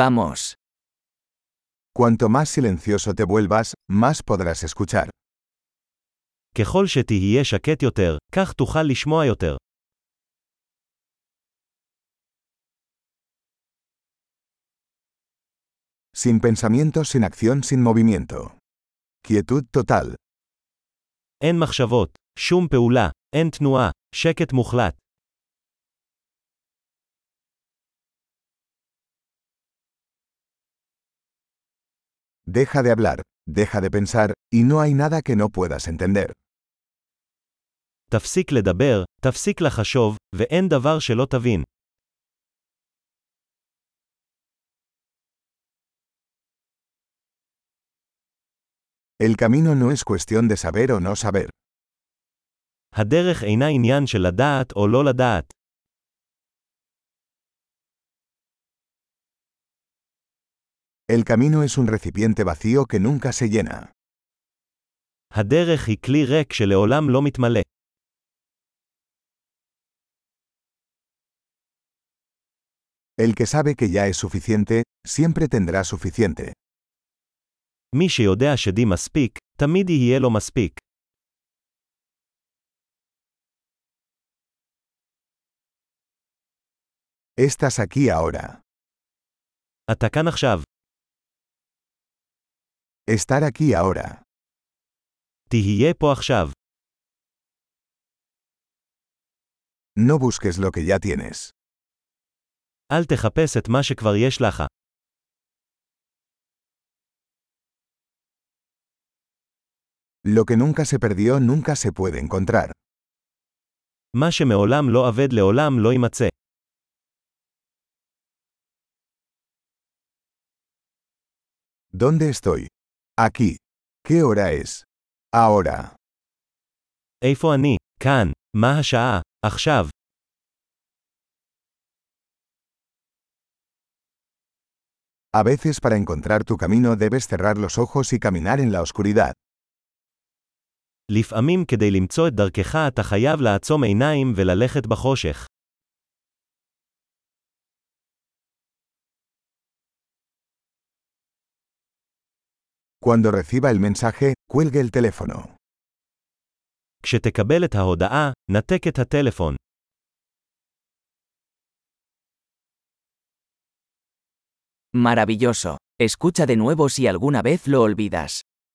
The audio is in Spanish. Vamos. Cuanto más silencioso te vuelvas, más podrás escuchar. ככל שתהיה שקט יותר, כך תוכל לשמוע יותר. Sin pensamiento, sin acción, sin movimiento. Quietud total. אין מחשבות, שום פעולה, אין תנועה, שקט מוחלט. Deja de hablar, deja de pensar, y no hay nada que no puedas entender. תפסיק לדבר, תפסיק לחשוב, ואין דבר שלא תבין. El camino no es cuestión de saber o no saber. הדרך אינה עניין של לדעת או לא לדעת. El camino es un recipiente vacío que nunca se llena. הדרך היא כלי ריק שלעולם לא מתמלא. El que sabe que ya es suficiente, siempre tendrá suficiente. מי שיודע שדי מספיק, תמיד יהיה לו מספיק. Estás aquí ahora. אתה כאן עכשיו. Estar aquí ahora. תהיה פה עכשיו. No busques lo que ya tienes. אל תחפש את מה שכבר יש לך. Lo que nunca se perdió nunca se puede encontrar. מה שמעולם לא אבד לעולם לא יימצא. ¿Dónde estoy? Aquí. ¿Qué hora es? Ahora. איפה אני? כאן. מה השעה? עכשיו. A veces para encontrar tu camino debes cerrar los ojos y caminar en la oscuridad. לפעמים כדי למצוא את דרכך אתה חייב לעצום עיניים וללכת בחושך. Cuando reciba el mensaje, cuelgue el teléfono. כשתקבל את ההודעה, נתק את הטלפון. Maravilloso. Escucha de nuevo si alguna vez lo olvidas.